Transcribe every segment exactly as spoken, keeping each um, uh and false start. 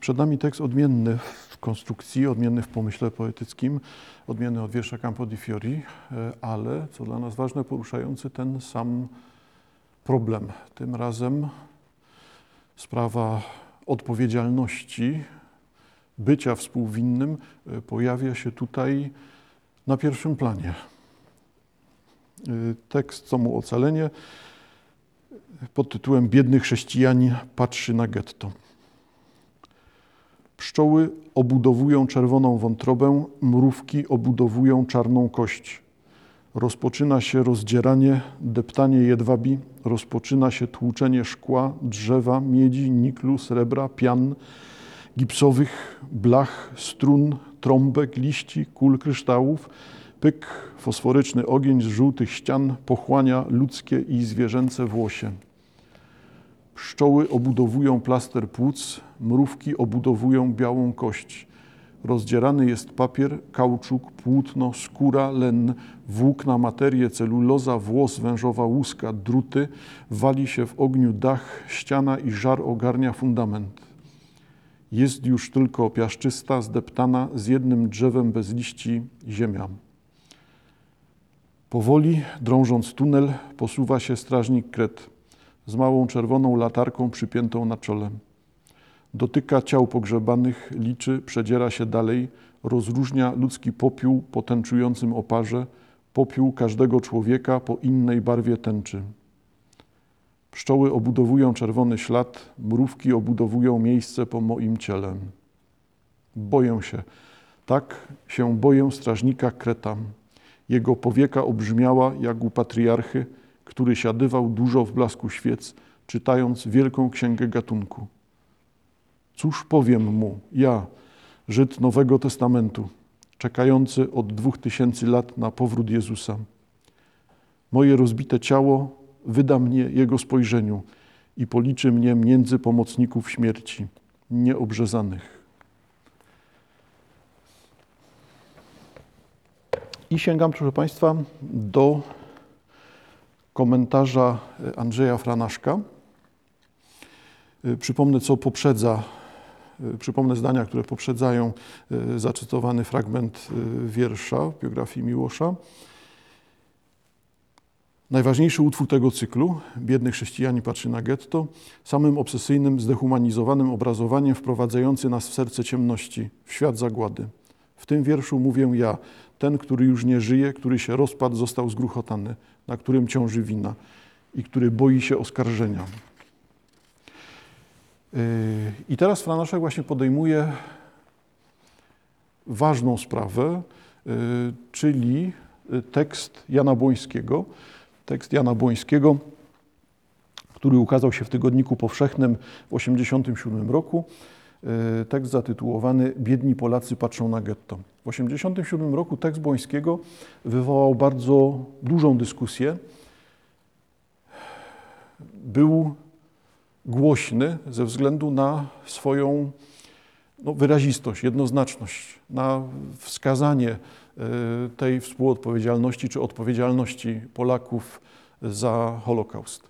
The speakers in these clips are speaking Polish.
Przed nami tekst odmienny w konstrukcji, odmienny w pomyśle poetyckim, odmienny od wiersza Campo di Fiori, ale, co dla nas ważne, poruszający ten sam problem. Tym razem sprawa odpowiedzialności, bycia współwinnym pojawia się tutaj na pierwszym planie. Tekst to mu ocalenie pod tytułem Biedny chrześcijanin patrzy na getto. Pszczoły obudowują czerwoną wątrobę, mrówki obudowują czarną kość. Rozpoczyna się rozdzieranie, deptanie jedwabi, rozpoczyna się tłuczenie szkła, drzewa, miedzi, niklu, srebra, pian, gipsowych, blach, strun, trąbek, liści, kul, kryształów. Pyk, fosforyczny ogień z żółtych ścian pochłania ludzkie i zwierzęce włosie. Pszczoły obudowują plaster płuc, mrówki obudowują białą kość. Rozdzierany jest papier, kauczuk, płótno, skóra, len, włókna, materie, celuloza, włos, wężowa łuska, druty. Wali się w ogniu dach, ściana i żar ogarnia fundament. Jest już tylko piaszczysta, zdeptana, z jednym drzewem bez liści ziemia. Powoli, drążąc tunel, posuwa się strażnik Kret z małą czerwoną latarką przypiętą na czole. Dotyka ciał pogrzebanych, liczy, przedziera się dalej, rozróżnia ludzki popiół po tęczującym oparze, popiół każdego człowieka po innej barwie tęczy. Pszczoły obudowują czerwony ślad, mrówki obudowują miejsce po moim ciele. Boję się, tak się boję strażnika Kreta. Jego powieka obrzmiała jak u patriarchy, który siadywał dużo w blasku świec, czytając wielką księgę gatunku. Cóż powiem mu, ja, Żyd Nowego Testamentu, czekający od dwóch tysięcy lat na powrót Jezusa. Moje rozbite ciało wyda mnie Jego spojrzeniu i policzy mnie między pomocników śmierci, nieobrzezanych. I sięgam, proszę Państwa, do komentarza Andrzeja Franaszka. Przypomnę, co poprzedza, przypomnę zdania, które poprzedzają zacytowany fragment wiersza w biografii Miłosza. Najważniejszy utwór tego cyklu, Biedny chrześcijanin patrzy na getto, samym obsesyjnym, zdehumanizowanym obrazowaniem wprowadzający nas w serce ciemności, w świat zagłady. W tym wierszu mówię ja, ten, który już nie żyje, który się rozpadł, został zgruchotany, na którym ciąży wina i który boi się oskarżenia. I teraz Franaszek właśnie podejmuje ważną sprawę, czyli tekst Jana Błońskiego, tekst Jana Błońskiego, który ukazał się w Tygodniku Powszechnym w tysiąc dziewięćset osiemdziesiątym siódmym roku. Tekst zatytułowany Biedni Polacy patrzą na getto. W tysiąc dziewięćset osiemdziesiątym siódmym roku tekst Błońskiego wywołał bardzo dużą dyskusję. Był głośny ze względu na swoją no, wyrazistość, jednoznaczność, na wskazanie tej współodpowiedzialności czy odpowiedzialności Polaków za Holokaust.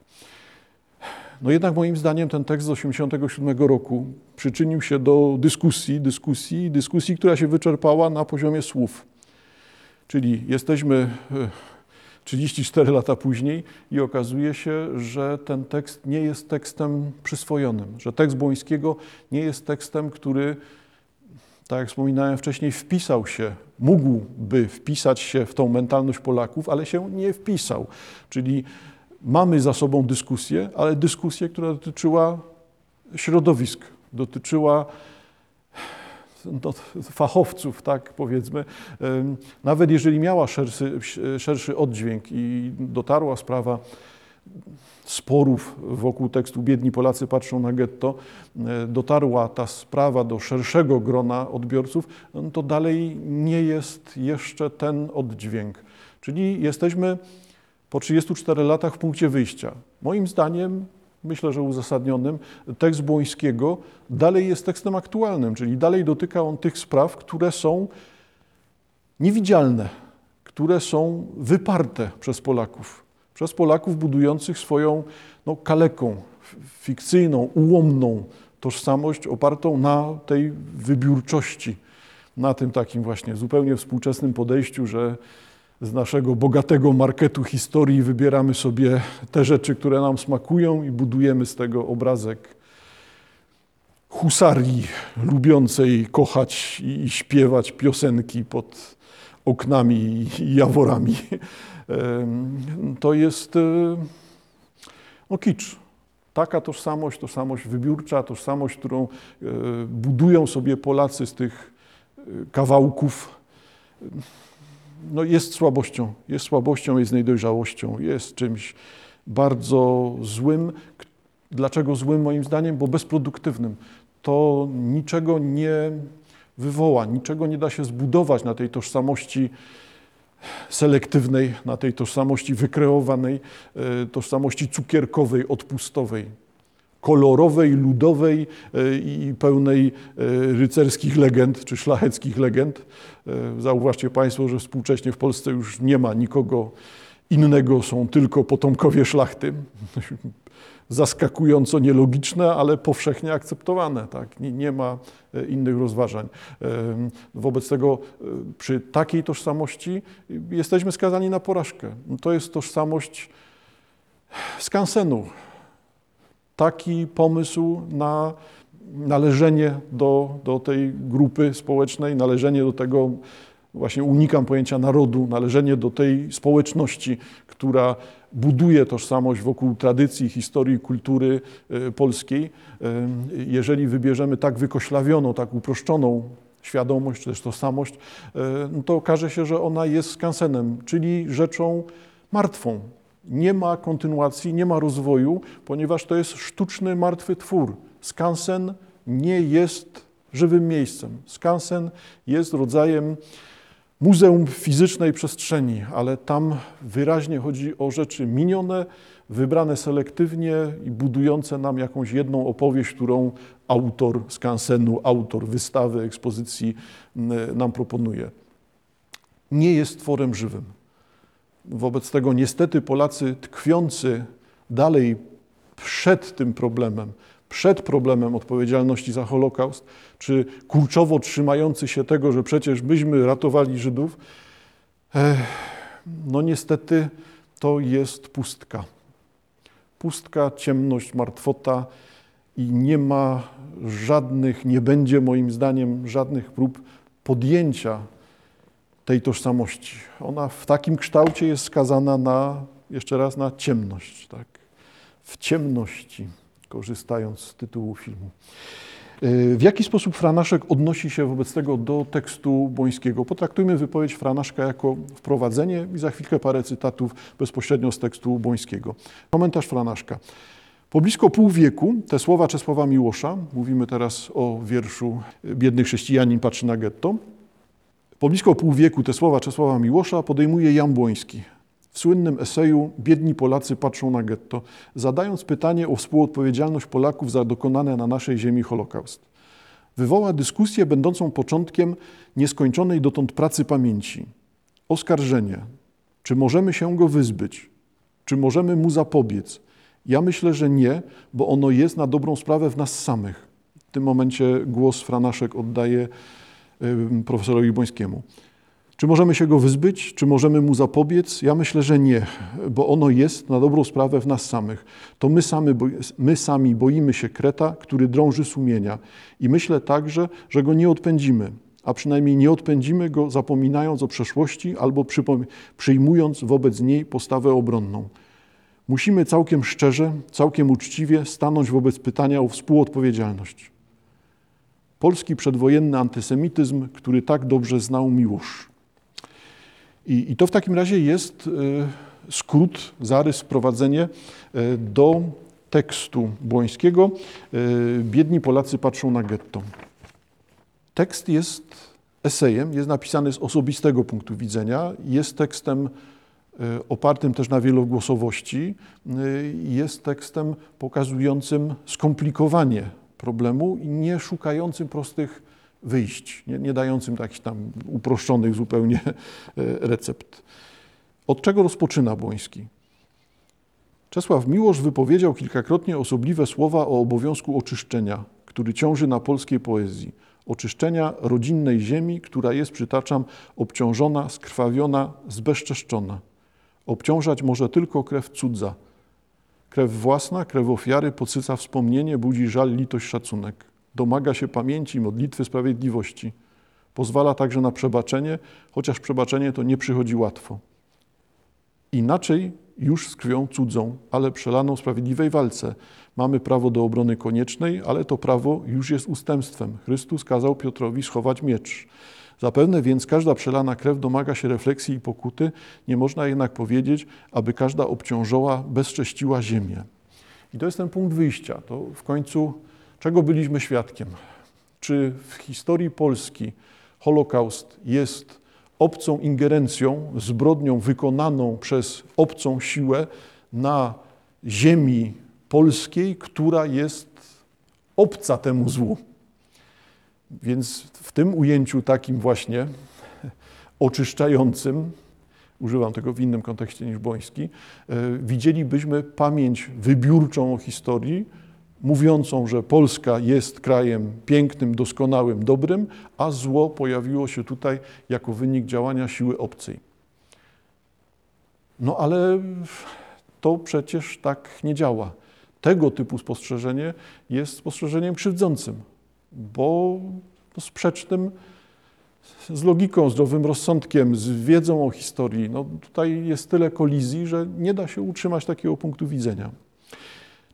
No jednak moim zdaniem ten tekst z tysiąc dziewięćset osiemdziesiątego siódmego roku przyczynił się do dyskusji, dyskusji, dyskusji, która się wyczerpała na poziomie słów. Czyli jesteśmy trzydzieści cztery lata później i okazuje się, że ten tekst nie jest tekstem przyswojonym, że tekst Błońskiego nie jest tekstem, który, tak jak wspominałem wcześniej, wpisał się, mógłby wpisać się w tą mentalność Polaków, ale się nie wpisał. Czyli mamy za sobą dyskusję, ale dyskusję, która dotyczyła środowisk, dotyczyła no, fachowców, tak powiedzmy. Nawet jeżeli miała szerszy, szerszy oddźwięk i dotarła sprawa sporów wokół tekstu Biedni Polacy patrzą na getto, dotarła ta sprawa do szerszego grona odbiorców, no to dalej nie jest jeszcze ten oddźwięk. Czyli jesteśmy po trzydziestu czterech latach w punkcie wyjścia. Moim zdaniem, myślę, że uzasadnionym, tekst Błońskiego dalej jest tekstem aktualnym, czyli dalej dotyka on tych spraw, które są niewidzialne, które są wyparte przez Polaków. Przez Polaków budujących swoją no, kaleką, fikcyjną, ułomną tożsamość opartą na tej wybiórczości, na tym takim właśnie zupełnie współczesnym podejściu, że z naszego bogatego marketu historii wybieramy sobie te rzeczy, które nam smakują i budujemy z tego obrazek husarii lubiącej kochać i śpiewać piosenki pod oknami i jaworami. To jest no, kicz. Taka tożsamość, tożsamość wybiórcza, tożsamość, którą budują sobie Polacy z tych kawałków, no jest słabością, jest słabością, jest niedojrzałością, jest czymś bardzo złym. Dlaczego złym moim zdaniem? Bo bezproduktywnym. To niczego nie wywoła, niczego nie da się zbudować na tej tożsamości selektywnej, na tej tożsamości wykreowanej, tożsamości cukierkowej, odpustowej, kolorowej, ludowej i pełnej rycerskich legend czy szlacheckich legend. Zauważcie Państwo, że współcześnie w Polsce już nie ma nikogo innego, są tylko potomkowie szlachty. Zaskakująco nielogiczne, ale powszechnie akceptowane. Tak? Nie, nie ma innych rozważań. Wobec tego przy takiej tożsamości jesteśmy skazani na porażkę. To jest tożsamość skansenu. Taki pomysł na należenie do, do tej grupy społecznej, należenie do tego, właśnie unikam pojęcia narodu, należenie do tej społeczności, która buduje tożsamość wokół tradycji, historii, kultury polskiej. Jeżeli wybierzemy tak wykoślawioną, tak uproszczoną świadomość, czy też tożsamość, to okaże się, że ona jest skansenem, czyli rzeczą martwą. Nie ma kontynuacji, nie ma rozwoju, ponieważ to jest sztuczny, martwy twór. Skansen nie jest żywym miejscem. Skansen jest rodzajem muzeum fizycznej przestrzeni, ale tam wyraźnie chodzi o rzeczy minione, wybrane selektywnie i budujące nam jakąś jedną opowieść, którą autor skansenu, autor wystawy, ekspozycji nam proponuje. Nie jest tworem żywym. Wobec tego niestety Polacy tkwiący dalej przed tym problemem, przed problemem odpowiedzialności za Holokaust, czy kurczowo trzymający się tego, że przecież byśmy ratowali Żydów, no niestety to jest pustka. Pustka, ciemność, martwota i nie ma żadnych, nie będzie moim zdaniem żadnych prób podjęcia tej tożsamości. Ona w takim kształcie jest skazana na, jeszcze raz, na ciemność, tak? W ciemności, korzystając z tytułu filmu. W jaki sposób Franaszek odnosi się wobec tego do tekstu Błońskiego? Potraktujmy wypowiedź Franaszka jako wprowadzenie i za chwilkę parę cytatów bezpośrednio z tekstu Błońskiego. Komentarz Franaszka. Po blisko pół wieku te słowa Czesława Miłosza, mówimy teraz o wierszu Biedny chrześcijanin patrzy na getto, po blisko pół wieku te słowa Czesława Miłosza podejmuje Jan Błoński w słynnym eseju Biedni Polacy patrzą na getto, zadając pytanie o współodpowiedzialność Polaków za dokonane na naszej ziemi Holokaust. Wywoła dyskusję będącą początkiem nieskończonej dotąd pracy pamięci. Oskarżenie. Czy możemy się go wyzbyć? Czy możemy mu zapobiec? Ja myślę, że nie, bo ono jest na dobrą sprawę w nas samych. W tym momencie głos Franaszek oddaje profesorowi Błońskiemu. Czy możemy się go wyzbyć? Czy możemy mu zapobiec? Ja myślę, że nie, bo ono jest na dobrą sprawę w nas samych. To my sami, my sami boimy się kreta, który drąży sumienia. I myślę także, że go nie odpędzimy, a przynajmniej nie odpędzimy go zapominając o przeszłości albo przyjmując wobec niej postawę obronną. Musimy całkiem szczerze, całkiem uczciwie stanąć wobec pytania o współodpowiedzialność. Polski przedwojenny antysemityzm, który tak dobrze znał Miłosz. I, i to w takim razie jest y, skrót, zarys, wprowadzenie y, do tekstu Błońskiego y, Biedni Polacy patrzą na getto. Tekst jest esejem, jest napisany z osobistego punktu widzenia, jest tekstem y, opartym też na wielogłosowości, y, jest tekstem pokazującym skomplikowanie problemu i nie szukającym prostych wyjść, nie, nie dającym takich tam uproszczonych zupełnie recept. Od czego rozpoczyna Błoński? Czesław Miłosz wypowiedział kilkakrotnie osobliwe słowa o obowiązku oczyszczenia, który ciąży na polskiej poezji, oczyszczenia rodzinnej ziemi, która jest, przytaczam, obciążona, skrwawiona, zbezczeszczona. Obciążać może tylko krew cudza. Krew własna, krew ofiary podsyca wspomnienie, budzi żal, litość, szacunek. Domaga się pamięci, modlitwy, sprawiedliwości. Pozwala także na przebaczenie, chociaż przebaczenie to nie przychodzi łatwo. Inaczej już z krwią cudzą, ale przelaną w sprawiedliwej walce. Mamy prawo do obrony koniecznej, ale to prawo już jest ustępstwem. Chrystus kazał Piotrowi schować miecz. Zapewne więc każda przelana krew domaga się refleksji i pokuty. Nie można jednak powiedzieć, aby każda obciążała, bezcześciła ziemię. I to jest ten punkt wyjścia. To w końcu czego byliśmy świadkiem? Czy w historii Polski Holokaust jest obcą ingerencją, zbrodnią wykonaną przez obcą siłę na ziemi polskiej, która jest obca temu złu? Więc w tym ujęciu takim właśnie oczyszczającym, używam tego w innym kontekście niż Błoński, widzielibyśmy pamięć wybiórczą o historii, mówiącą, że Polska jest krajem pięknym, doskonałym, dobrym, a zło pojawiło się tutaj jako wynik działania siły obcej. No ale to przecież tak nie działa. Tego typu spostrzeżenie jest spostrzeżeniem krzywdzącym, bo sprzecznym z logiką, zdrowym rozsądkiem, z wiedzą o historii. No tutaj jest tyle kolizji, że nie da się utrzymać takiego punktu widzenia.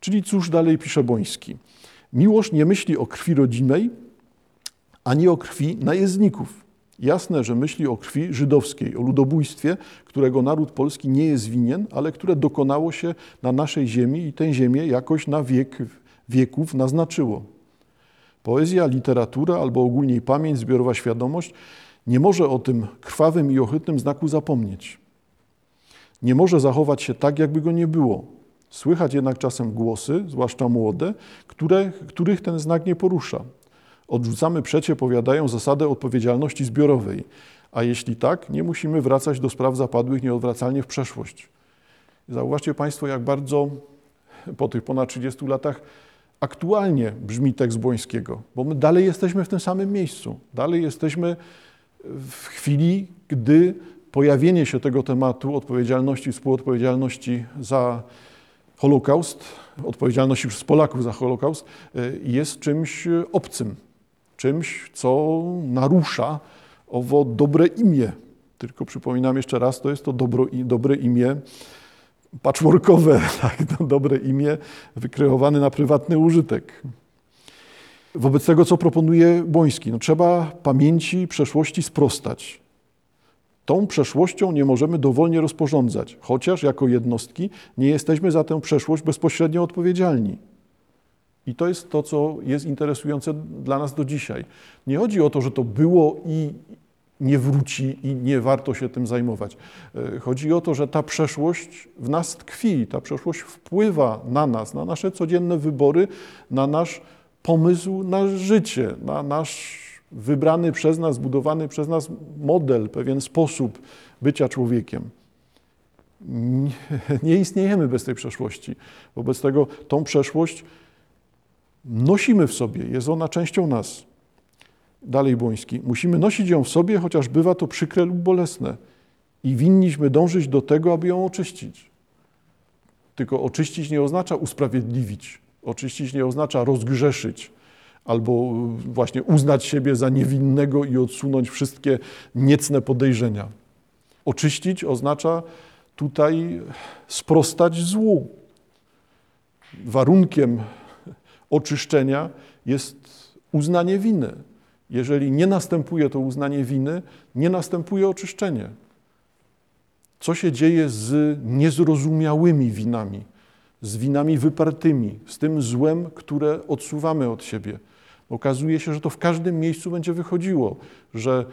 Czyli cóż dalej pisze Błoński? Miłosz nie myśli o krwi rodzimej, ani o krwi najezdników. Jasne, że myśli o krwi żydowskiej, o ludobójstwie, którego naród polski nie jest winien, ale które dokonało się na naszej ziemi i tę ziemię jakoś na wiek, wieków naznaczyło. Poezja, literatura albo ogólnie pamięć, zbiorowa świadomość nie może o tym krwawym i ohydnym znaku zapomnieć. Nie może zachować się tak, jakby go nie było. Słychać jednak czasem głosy, zwłaszcza młode, które, których ten znak nie porusza. Odrzucamy przecie, powiadają, zasadę odpowiedzialności zbiorowej, a jeśli tak, nie musimy wracać do spraw zapadłych nieodwracalnie w przeszłość. Zauważcie Państwo, jak bardzo po tych ponad trzydziestu latach aktualnie brzmi tekst Błońskiego, bo my dalej jesteśmy w tym samym miejscu, dalej jesteśmy w chwili, gdy pojawienie się tego tematu odpowiedzialności, współodpowiedzialności za Holokaust, odpowiedzialności przez Polaków za Holokaust jest czymś obcym, czymś, co narusza owo dobre imię. Tylko przypominam jeszcze raz, to jest to dobro, dobre imię patchworkowe, tak? To dobre imię wykreowane na prywatny użytek. Wobec tego, co proponuje Błoński, no, trzeba pamięci przeszłości sprostać. Tą przeszłością nie możemy dowolnie rozporządzać, chociaż jako jednostki nie jesteśmy za tę przeszłość bezpośrednio odpowiedzialni. I to jest to, co jest interesujące dla nas do dzisiaj. Nie chodzi o to, że to było i nie wróci i nie warto się tym zajmować. Chodzi o to, że ta przeszłość w nas tkwi, ta przeszłość wpływa na nas, na nasze codzienne wybory, na nasz pomysł na życie, na nasz wybrany przez nas, zbudowany przez nas model, pewien sposób bycia człowiekiem. Nie istniejemy bez tej przeszłości. Wobec tego tą przeszłość nosimy w sobie, jest ona częścią nas. Dalej Błoński. Musimy nosić ją w sobie, chociaż bywa to przykre lub bolesne. I winniśmy dążyć do tego, aby ją oczyścić. Tylko oczyścić nie oznacza usprawiedliwić. Oczyścić nie oznacza rozgrzeszyć. Albo właśnie uznać siebie za niewinnego i odsunąć wszystkie niecne podejrzenia. Oczyścić oznacza tutaj sprostać złu. Warunkiem oczyszczenia jest uznanie winy. Jeżeli nie następuje to uznanie winy, nie następuje oczyszczenie. Co się dzieje z niezrozumiałymi winami, z winami wypartymi, z tym złem, które odsuwamy od siebie? Okazuje się, że to w każdym miejscu będzie wychodziło, że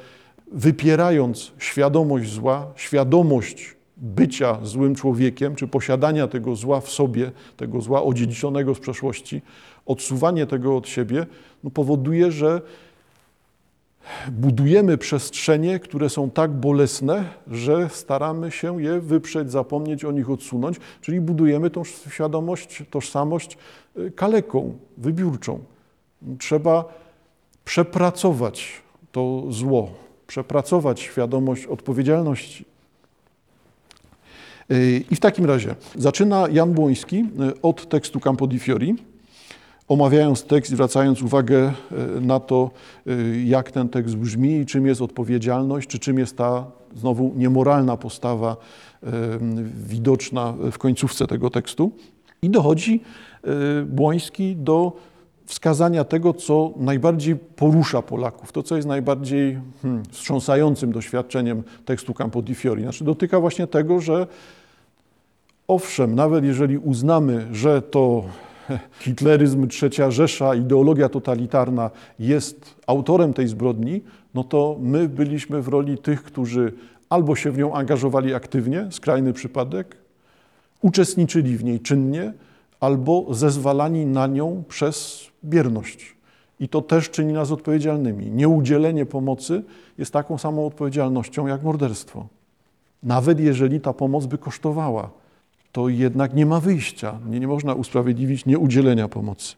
wypierając świadomość zła, świadomość bycia złym człowiekiem, czy posiadania tego zła w sobie, tego zła odziedziczonego z przeszłości, odsuwanie tego od siebie, no powoduje, że budujemy przestrzenie, które są tak bolesne, że staramy się je wyprzeć, zapomnieć o nich, odsunąć, czyli budujemy tą świadomość, tożsamość kaleką, wybiórczą. trzeba przepracować to zło, przepracować świadomość odpowiedzialności. I w takim razie zaczyna Jan Błoński od tekstu Campo di Fiori, omawiając tekst, zwracając uwagę na to, jak ten tekst brzmi i czym jest odpowiedzialność, czy czym jest ta znowu niemoralna postawa widoczna w końcówce tego tekstu. I dochodzi Błoński do wskazania tego, co najbardziej porusza Polaków, to co jest najbardziej hmm, wstrząsającym doświadczeniem tekstu Campo di Fiori. Znaczy dotyka właśnie tego, że owszem, nawet jeżeli uznamy, że to hitleryzm, Trzecia Rzesza, ideologia totalitarna jest autorem tej zbrodni, no to my byliśmy w roli tych, którzy albo się w nią angażowali aktywnie, skrajny przypadek, uczestniczyli w niej czynnie, albo zezwalani na nią przez bierność. I to też czyni nas odpowiedzialnymi. Nieudzielenie pomocy jest taką samą odpowiedzialnością jak morderstwo. Nawet jeżeli ta pomoc by kosztowała, to jednak nie ma wyjścia. Nie, nie można usprawiedliwić nieudzielenia pomocy.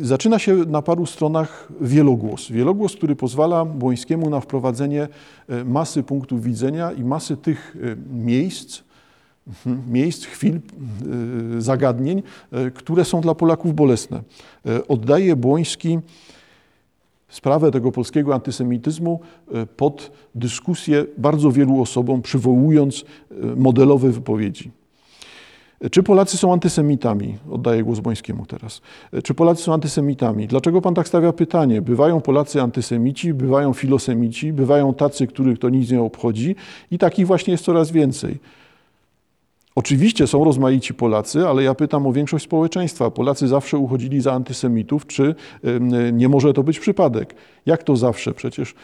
Zaczyna się na paru stronach wielogłos. Wielogłos, który pozwala Błońskiemu na wprowadzenie masy punktów widzenia i masy tych miejsc, miejsc, chwil, zagadnień, które są dla Polaków bolesne. Oddaje Błoński sprawę tego polskiego antysemityzmu pod dyskusję bardzo wielu osobom, przywołując modelowe wypowiedzi. Czy Polacy są antysemitami? Oddaję głos Błońskiemu teraz. Czy Polacy są antysemitami? Dlaczego pan tak stawia pytanie? Bywają Polacy antysemici, bywają filosemici, bywają tacy, których to nic nie obchodzi i takich właśnie jest coraz więcej. Oczywiście są rozmaici Polacy, ale ja pytam o większość społeczeństwa. Polacy zawsze uchodzili za antysemitów, czy nie może to być przypadek? Jak to zawsze? Przecież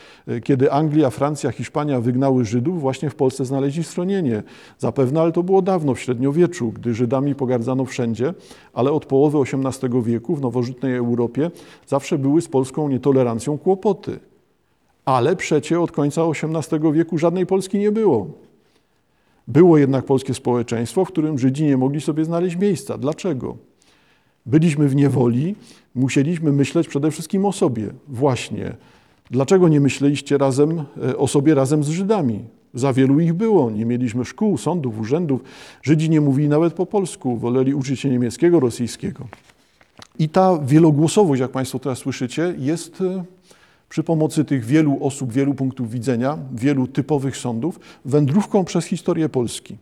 kiedy Anglia, Francja, Hiszpania wygnały Żydów, właśnie w Polsce znaleźli schronienie. Zapewne, ale to było dawno, w średniowieczu, gdy Żydami pogardzano wszędzie, ale od połowy osiemnastego wieku w nowożytnej Europie zawsze były z polską nietolerancją kłopoty. Ale przecie od końca osiemnastego wieku żadnej Polski nie było. Było jednak polskie społeczeństwo, w którym Żydzi nie mogli sobie znaleźć miejsca. Dlaczego? Byliśmy w niewoli, musieliśmy myśleć przede wszystkim o sobie. Właśnie. Dlaczego nie myśleliście razem, o sobie razem z Żydami? Za wielu ich było. Nie mieliśmy szkół, sądów, urzędów. Żydzi nie mówili nawet po polsku. Woleli uczyć się niemieckiego, rosyjskiego. I ta wielogłosowość, jak Państwo teraz słyszycie, jest przy pomocy tych wielu osób, wielu punktów widzenia, wielu typowych sądów, wędrówką przez historię Polski.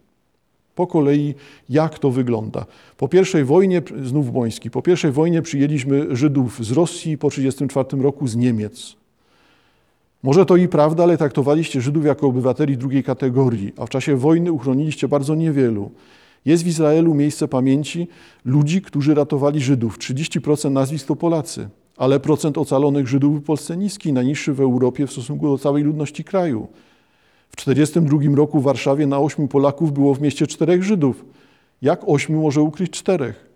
Po kolei jak to wygląda. Po pierwszej wojnie, znów Błoński, po pierwszej wojnie przyjęliśmy Żydów z Rosji, po tysiąc dziewięćset trzydziestym czwartym roku z Niemiec. Może to i prawda, ale traktowaliście Żydów jako obywateli drugiej kategorii, a w czasie wojny uchroniliście bardzo niewielu. Jest w Izraelu miejsce pamięci ludzi, którzy ratowali Żydów. trzydzieści procent nazwisk to Polacy. Ale procent ocalonych Żydów w Polsce niski, najniższy w Europie w stosunku do całej ludności kraju. W tysiąc dziewięćset czterdziestym drugim roku w Warszawie na ośmiu Polaków było w mieście czterech Żydów. Jak ośmiu może ukryć czterech?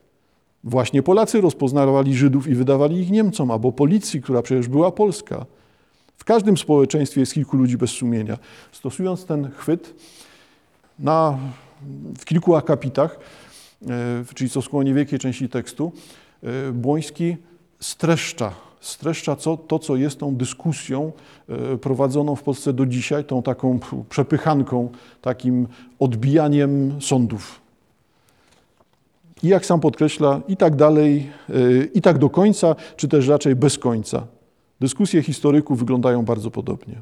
Właśnie Polacy rozpoznawali Żydów i wydawali ich Niemcom, albo policji, która przecież była polska. W każdym społeczeństwie jest kilku ludzi bez sumienia. Stosując ten chwyt na, w kilku akapitach, czyli co skłoni niewielkiej części tekstu, Błoński streszcza, streszcza co, to, co jest tą dyskusją prowadzoną w Polsce do dzisiaj, tą taką przepychanką, takim odbijaniem sądów. I jak sam podkreśla, i tak dalej, i tak do końca, czy też raczej bez końca. Dyskusje historyków wyglądają bardzo podobnie.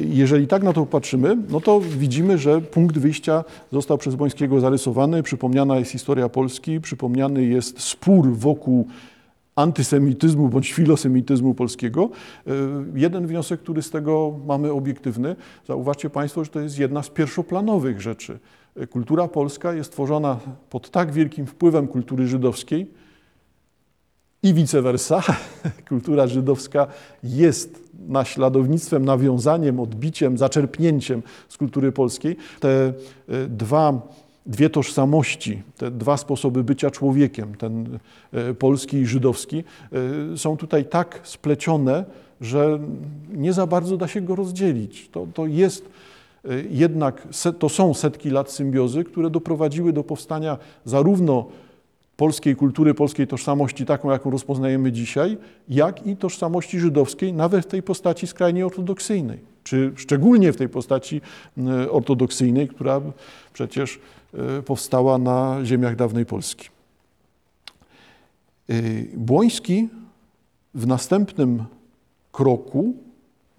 Jeżeli tak na to patrzymy, no to widzimy, że punkt wyjścia został przez Błońskiego zarysowany, przypomniana jest historia Polski, przypomniany jest spór wokół antysemityzmu bądź filosemityzmu polskiego. Jeden wniosek, który z tego mamy obiektywny, zauważcie Państwo, że to jest jedna z pierwszoplanowych rzeczy. Kultura polska jest tworzona pod tak wielkim wpływem kultury żydowskiej i vice versa. Kultura żydowska jest naśladownictwem, nawiązaniem, odbiciem, zaczerpnięciem z kultury polskiej. Te dwa, dwie tożsamości, te dwa sposoby bycia człowiekiem, ten polski i żydowski, są tutaj tak splecione, że nie za bardzo da się go rozdzielić. To, to jest jednak, to są setki lat symbiozy, które doprowadziły do powstania zarówno polskiej kultury, polskiej tożsamości, taką jaką rozpoznajemy dzisiaj, jak i tożsamości żydowskiej, nawet w tej postaci skrajnie ortodoksyjnej, czy szczególnie w tej postaci ortodoksyjnej, która przecież powstała na ziemiach dawnej Polski. Błoński w następnym kroku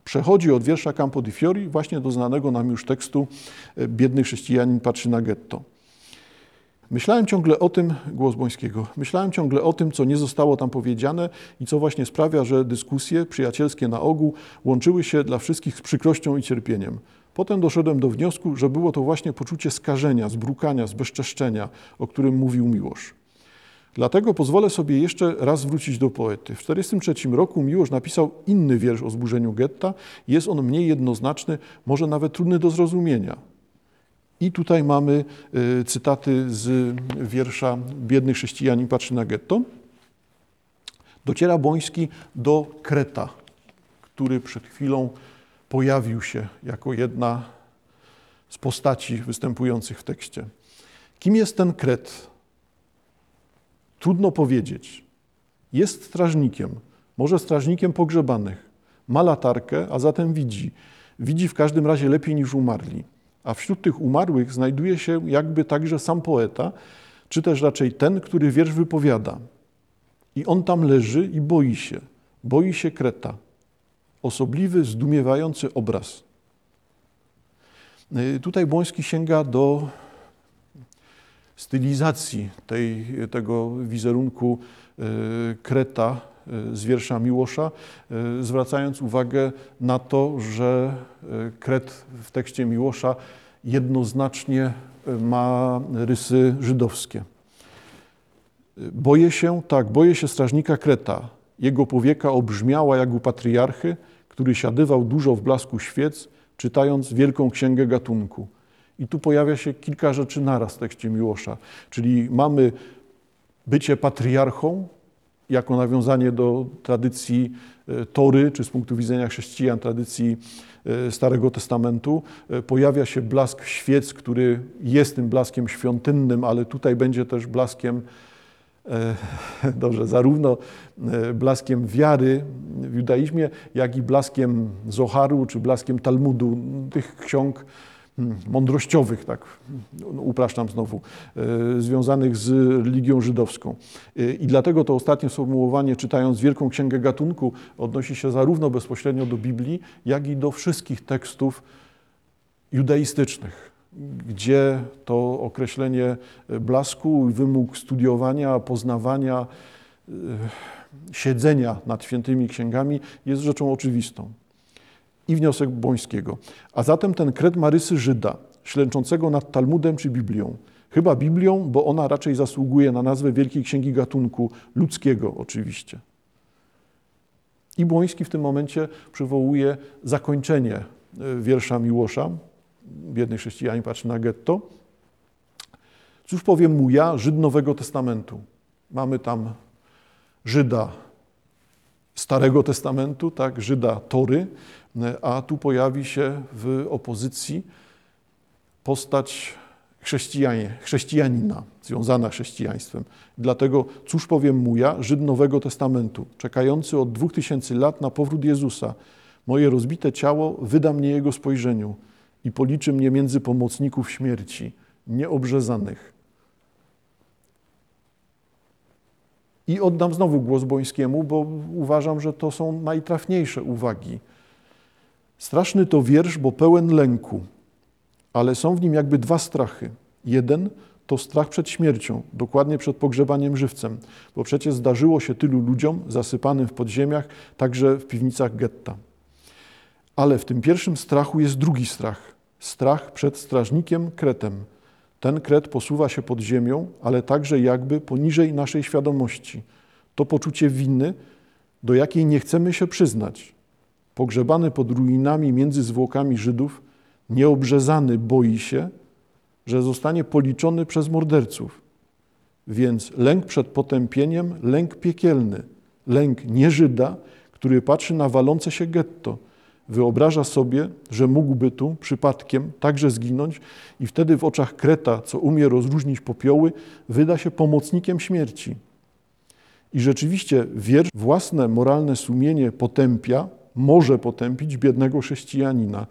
przechodzi od wiersza Campo di Fiori właśnie do znanego nam już tekstu Biedny chrześcijanin patrzy na getto. Myślałem ciągle o tym, głos Błońskiego, myślałem ciągle o tym, co nie zostało tam powiedziane i co właśnie sprawia, że dyskusje, przyjacielskie na ogół, łączyły się dla wszystkich z przykrością i cierpieniem. Potem doszedłem do wniosku, że było to właśnie poczucie skażenia, zbrukania, zbezczeszczenia, o którym mówił Miłosz. Dlatego pozwolę sobie jeszcze raz wrócić do poety. W tysiąc dziewięćset czterdziestym trzecim roku Miłosz napisał inny wiersz o zburzeniu getta. Jest on mniej jednoznaczny, może nawet trudny do zrozumienia. I tutaj mamy y, cytaty z wiersza Biedny chrześcijanin patrzy na getto. Dociera Błoński do Kreta, który przed chwilą pojawił się jako jedna z postaci występujących w tekście. Kim jest ten Kret? Trudno powiedzieć. Jest strażnikiem, może strażnikiem pogrzebanych. Ma latarkę, a zatem widzi. Widzi w każdym razie lepiej niż umarli. A wśród tych umarłych znajduje się jakby także sam poeta, czy też raczej ten, który wiersz wypowiada. I on tam leży i boi się. Boi się Kreta. Osobliwy, zdumiewający obraz. Tutaj Błoński sięga do stylizacji tej, tego wizerunku Kreta z wiersza Miłosza, zwracając uwagę na to, że Kret w tekście Miłosza jednoznacznie ma rysy żydowskie. Boję się, tak, boję się strażnika Kreta. Jego powieka obrzmiała jak u patriarchy, który siadywał dużo w blasku świec, czytając wielką księgę gatunku. I tu pojawia się kilka rzeczy naraz w tekście Miłosza. Czyli mamy bycie patriarchą jako nawiązanie do tradycji Tory, czy z punktu widzenia chrześcijan tradycji Starego Testamentu. Pojawia się blask świec, który jest tym blaskiem świątynnym, ale tutaj będzie też blaskiem, dobrze, zarówno blaskiem wiary w judaizmie, jak i blaskiem Zoharu, czy blaskiem Talmudu, tych ksiąg mądrościowych, tak upraszczam znowu, związanych z religią żydowską. I dlatego to ostatnie sformułowanie, czytając Wielką Księgę Gatunku, odnosi się zarówno bezpośrednio do Biblii, jak i do wszystkich tekstów judaistycznych, gdzie to określenie blasku, wymóg studiowania, poznawania, siedzenia nad świętymi księgami jest rzeczą oczywistą. I wniosek Błońskiego. A zatem ten Kret ma rysy Żyda, ślęczącego nad Talmudem czy Biblią. Chyba Biblią, bo ona raczej zasługuje na nazwę Wielkiej Księgi Gatunku, ludzkiego oczywiście. I Błoński w tym momencie przywołuje zakończenie wiersza Miłosza, Biedny chrześcijanin patrzy na getto. Cóż powiem mu ja, Żyd Nowego Testamentu. Mamy tam Żyda Starego Testamentu, tak, Żyda Tory, a tu pojawi się w opozycji postać chrześcijanina, związana z chrześcijaństwem. Dlatego, cóż powiem mu ja, Żyd Nowego Testamentu, czekający od dwóch tysięcy lat na powrót Jezusa. Moje rozbite ciało wyda mnie Jego spojrzeniu i policzy mnie między pomocników śmierci, nieobrzezanych. I oddam znowu głos Błońskiemu, bo uważam, że to są najtrafniejsze uwagi. Straszny to wiersz, bo pełen lęku, ale są w nim jakby dwa strachy. Jeden to strach przed śmiercią, dokładnie przed pogrzebaniem żywcem, bo przecież zdarzyło się tylu ludziom zasypanym w podziemiach, także w piwnicach getta. Ale w tym pierwszym strachu jest drugi strach. Strach przed strażnikiem Kretem. Ten Kret posuwa się pod ziemią, ale także jakby poniżej naszej świadomości. To poczucie winy, do jakiej nie chcemy się przyznać. Pogrzebany pod ruinami między zwłokami Żydów, nieobrzezany boi się, że zostanie policzony przez morderców. Więc lęk przed potępieniem, lęk piekielny, lęk nie Żyda, który patrzy na walące się getto, wyobraża sobie, że mógłby tu przypadkiem także zginąć i wtedy w oczach Kreta, co umie rozróżnić popioły, wyda się pomocnikiem śmierci. I rzeczywiście wiersz własne moralne sumienie potępia, może potępić biednego chrześcijanina.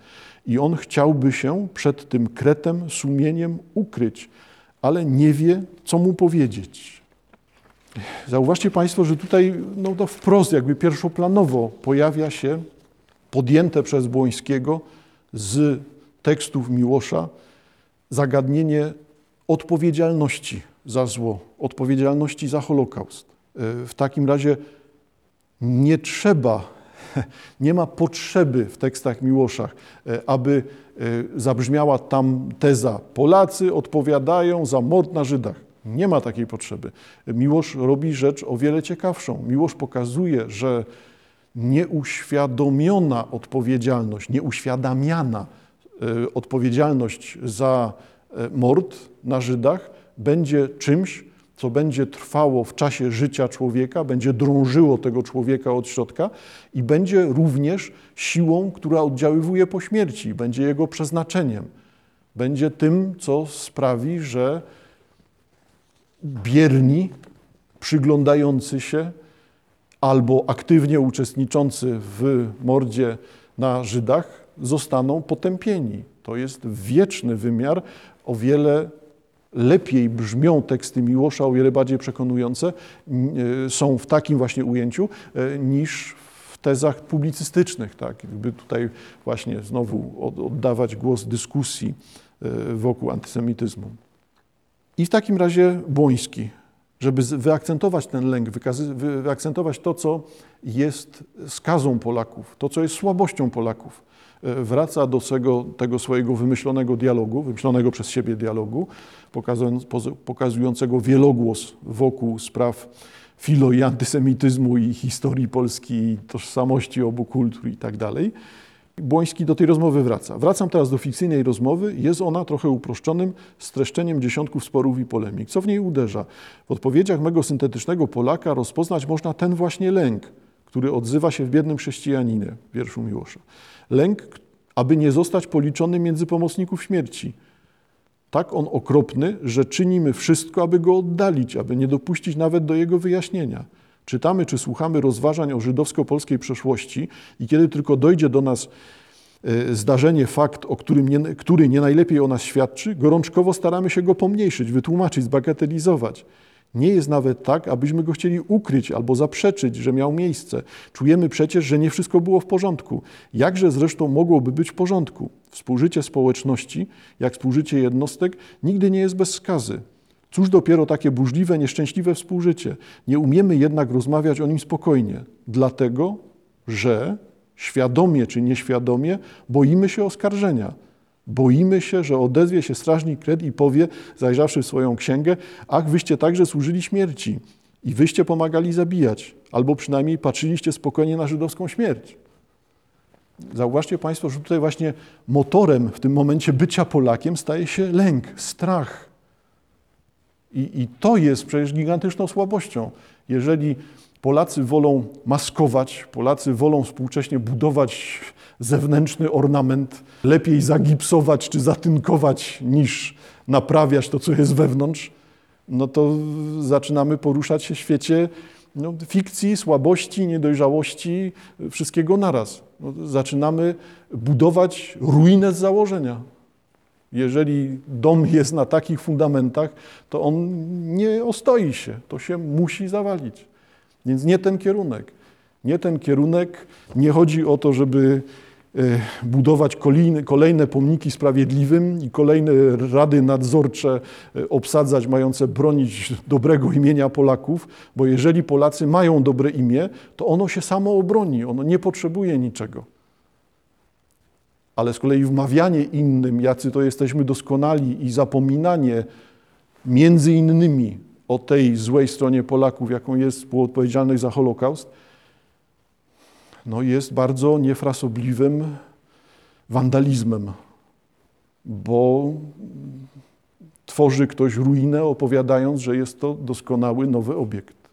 I on chciałby się przed tym Kretem sumieniem ukryć, ale nie wie, co mu powiedzieć. Zauważcie Państwo, że tutaj no, to wprost, jakby pierwszoplanowo pojawia się podjęte przez Błońskiego z tekstów Miłosza zagadnienie odpowiedzialności za zło, odpowiedzialności za Holokaust. W takim razie nie trzeba, nie ma potrzeby w tekstach Miłosza, aby zabrzmiała tam teza Polacy odpowiadają za mord na Żydach. Nie ma takiej potrzeby. Miłosz robi rzecz o wiele ciekawszą. Miłosz pokazuje, że nieuświadomiona odpowiedzialność, nieuświadamiana odpowiedzialność za mord na Żydach będzie czymś, co będzie trwało w czasie życia człowieka, będzie drążyło tego człowieka od środka i będzie również siłą, która oddziaływuje po śmierci, będzie jego przeznaczeniem, będzie tym, co sprawi, że bierni, przyglądający się albo aktywnie uczestniczący w mordzie na Żydach zostaną potępieni. To jest wieczny wymiar, o wiele lepiej brzmią teksty Miłosza, o wiele bardziej przekonujące są w takim właśnie ujęciu niż w tezach publicystycznych. Tak? Jakby tutaj właśnie znowu oddawać głos dyskusji wokół antysemityzmu. I w takim razie Błoński, żeby wyakcentować ten lęk, wyakcentować to, co jest skazą Polaków, to, co jest słabością Polaków, wraca do tego, tego swojego wymyślonego dialogu, wymyślonego przez siebie dialogu, pokazującego wielogłos wokół spraw filo i antysemityzmu i historii Polski i tożsamości obu kultur i tak dalej. Błoński do tej rozmowy wraca. Wracam teraz do fikcyjnej rozmowy. Jest ona trochę uproszczonym streszczeniem dziesiątków sporów i polemik. Co w niej uderza? W odpowiedziach mego syntetycznego Polaka rozpoznać można ten właśnie lęk, który odzywa się w biednym chrześcijaninie, w wierszu Miłosza. Lęk, aby nie zostać policzony między pomocników śmierci. Tak on okropny, że czynimy wszystko, aby go oddalić, aby nie dopuścić nawet do jego wyjaśnienia. Czytamy czy słuchamy rozważań o żydowsko-polskiej przeszłości i kiedy tylko dojdzie do nas zdarzenie, fakt, o którym nie, który nie najlepiej o nas świadczy, gorączkowo staramy się go pomniejszyć, wytłumaczyć, zbagatelizować. Nie jest nawet tak, abyśmy go chcieli ukryć albo zaprzeczyć, że miał miejsce. Czujemy przecież, że nie wszystko było w porządku. Jakże zresztą mogłoby być w porządku? Współżycie społeczności, jak współżycie jednostek, nigdy nie jest bez skazy. Cóż dopiero takie burzliwe, nieszczęśliwe współżycie. Nie umiemy jednak rozmawiać o nim spokojnie, dlatego że świadomie czy nieświadomie boimy się oskarżenia. Boimy się, że odezwie się strażnik Kret i powie, zajrzawszy w swoją księgę, ach, wyście także służyli śmierci i wyście pomagali zabijać, albo przynajmniej patrzyliście spokojnie na żydowską śmierć. Zauważcie Państwo, że tutaj właśnie motorem w tym momencie bycia Polakiem staje się lęk, strach. I, I to jest przecież gigantyczną słabością. Jeżeli Polacy wolą maskować, Polacy wolą współcześnie budować zewnętrzny ornament, lepiej zagipsować czy zatynkować niż naprawiać to, co jest wewnątrz, no to zaczynamy poruszać się w świecie no, fikcji, słabości, niedojrzałości, wszystkiego naraz. No, zaczynamy budować ruinę z założenia. Jeżeli dom jest na takich fundamentach, to on nie ostoi się, to się musi zawalić. Więc nie ten kierunek. Nie ten kierunek, nie chodzi o to, żeby budować kolejne pomniki sprawiedliwym i kolejne rady nadzorcze obsadzać, mające bronić dobrego imienia Polaków, bo jeżeli Polacy mają dobre imię, to ono się samo obroni, ono nie potrzebuje niczego. Ale z kolei wmawianie innym, jacy to jesteśmy doskonali i zapominanie między innymi o tej złej stronie Polaków, jaką jest współodpowiedzialność za Holokaust, no jest bardzo niefrasobliwym wandalizmem, bo tworzy ktoś ruinę, opowiadając, że jest to doskonały nowy obiekt.